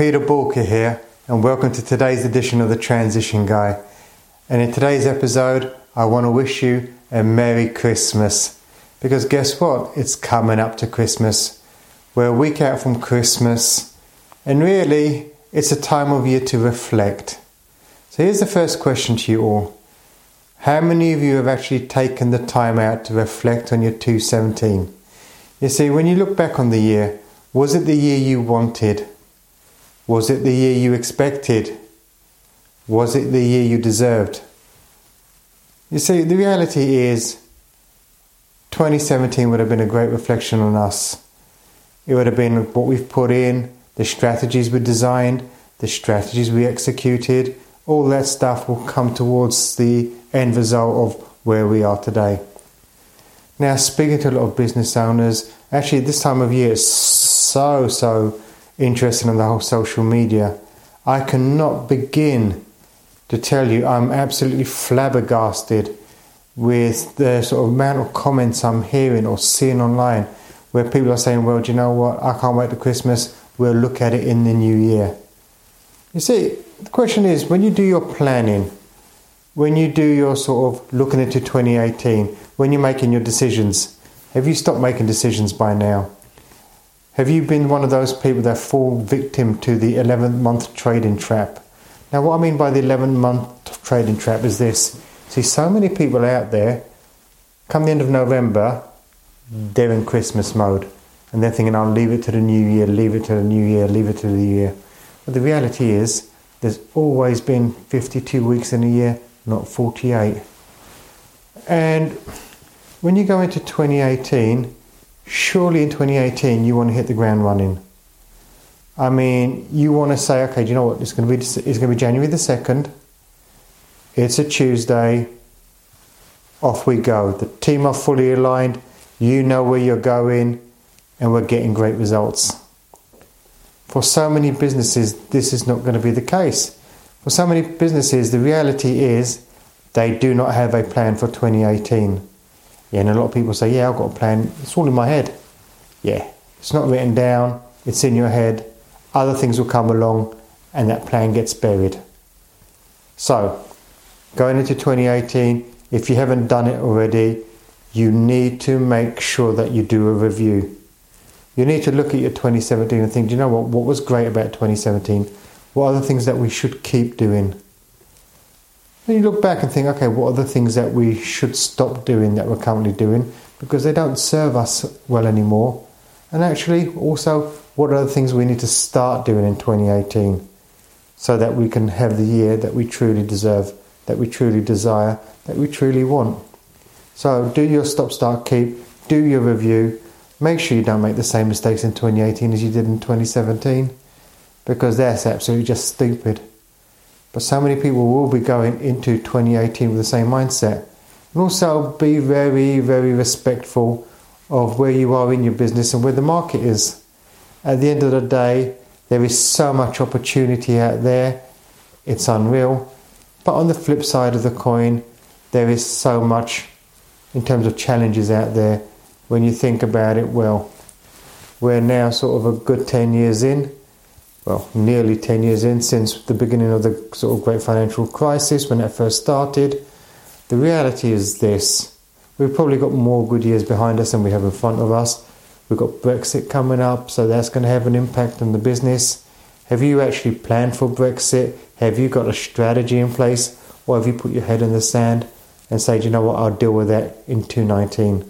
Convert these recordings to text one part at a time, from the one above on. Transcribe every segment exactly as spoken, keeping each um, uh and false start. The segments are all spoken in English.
Peter Balker here, and welcome to today's edition of The Transition Guy. And in today's episode, I want to wish you a Merry Christmas. Because guess what? It's coming up to Christmas. We're a week out from Christmas, and really, it's a time of year to reflect. So here's the first question to you all. How many of you have actually taken the time out to reflect on your two seventeen? You see, when you look back on the year, was it the year you wanted? Was it the year you expected? Was it the year you deserved? You see, the reality is twenty seventeen would have been a great reflection on us. It would have been what we've put in, the strategies we designed, the strategies we executed. All that stuff will come towards the end result of where we are today. Now, speaking to a lot of business owners, actually this time of year is so, so interested in the whole social media. I cannot begin to tell you I'm absolutely flabbergasted with the sort of amount of comments I'm hearing or seeing online where people are saying, well, do you know what, I can't wait for Christmas, we'll look at it in the new year. You see, the question is, when you do your planning, when you do your sort of looking into twenty eighteen, when you're making your decisions, have you stopped making decisions by now? Have you been one of those people that fall victim to the eleven month trading trap? Now, what I mean by the eleven month trading trap is this. See, so many people out there, come the end of November, they're in Christmas mode. And they're thinking, I'll leave it to the new year, leave it to the new year, leave it to the year. But the reality is, there's always been fifty-two weeks in a year, not forty-eight. And when you go into twenty eighteen... surely in twenty eighteen you want to hit the ground running. I mean, you want to say, okay, do you know what, it's going to be it's going to be January the second, it's a Tuesday, off we go. The team are fully aligned, you know where you're going, and we're getting great results. For so many businesses, this is not going to be the case. For so many businesses, the reality is they do not have a plan for twenty eighteen. Yeah, and a lot of people say, yeah, I've got a plan. It's all in my head. Yeah, it's not written down. It's in your head. Other things will come along and that plan gets buried. So, going into twenty eighteen, if you haven't done it already, you need to make sure that you do a review. You need to look at your twenty seventeen and think, do you know what? What was great about twenty seventeen? What are the things that we should keep doing? Then you look back and think, okay, what are the things that we should stop doing that we're currently doing because they don't serve us well anymore? And actually, also, what are the things we need to start doing in twenty eighteen so that we can have the year that we truly deserve, that we truly desire, that we truly want? So do your stop, start, keep, do your review. Make sure you don't make the same mistakes in twenty eighteen as you did in twenty seventeen, because that's absolutely just stupid. But so many people will be going into twenty eighteen with the same mindset. And also be very, very respectful of where you are in your business and where the market is. At the end of the day, there is so much opportunity out there. It's unreal. But on the flip side of the coin, there is so much in terms of challenges out there. When you think about it, well, we're now sort of a good ten years in. Well, nearly ten years in since the beginning of the sort of great financial crisis when that first started. The reality is this. We've probably got more good years behind us than we have in front of us. We've got Brexit coming up, so that's going to have an impact on the business. Have you actually planned for Brexit? Have you got a strategy in place? Or have you put your head in the sand and say, do you know what, I'll deal with that in twenty nineteen?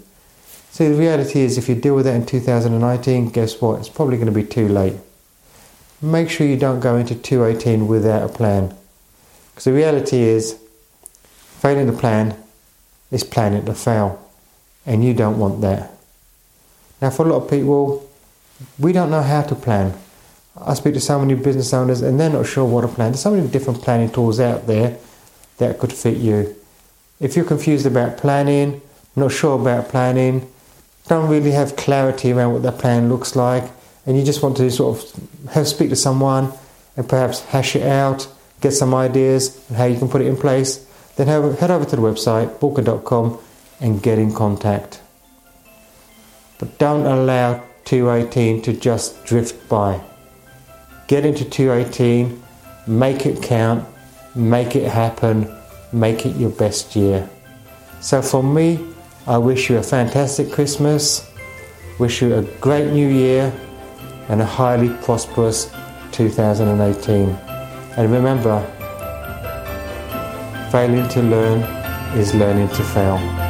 See, the reality is if you deal with that in two thousand nineteen, guess what? It's probably going to be too late. Make sure you don't go into twenty eighteen without a plan. Because the reality is, failing to plan is planning to fail. And you don't want that. Now, for a lot of people, we don't know how to plan. I speak to so many business owners and they're not sure what to plan. There's so many different planning tools out there that could fit you. If you're confused about planning, not sure about planning, don't really have clarity around what that plan looks like, and you just want to sort of have speak to someone and perhaps hash it out, get some ideas on how you can put it in place, then head over to the website, balka dot com, and get in contact. But don't allow twenty eighteen to just drift by. Get into two eighteen, make it count, make it happen, make it your best year. So for me, I wish you a fantastic Christmas, wish you a great new year and a highly prosperous two thousand eighteen. And remember, failing to learn is learning to fail.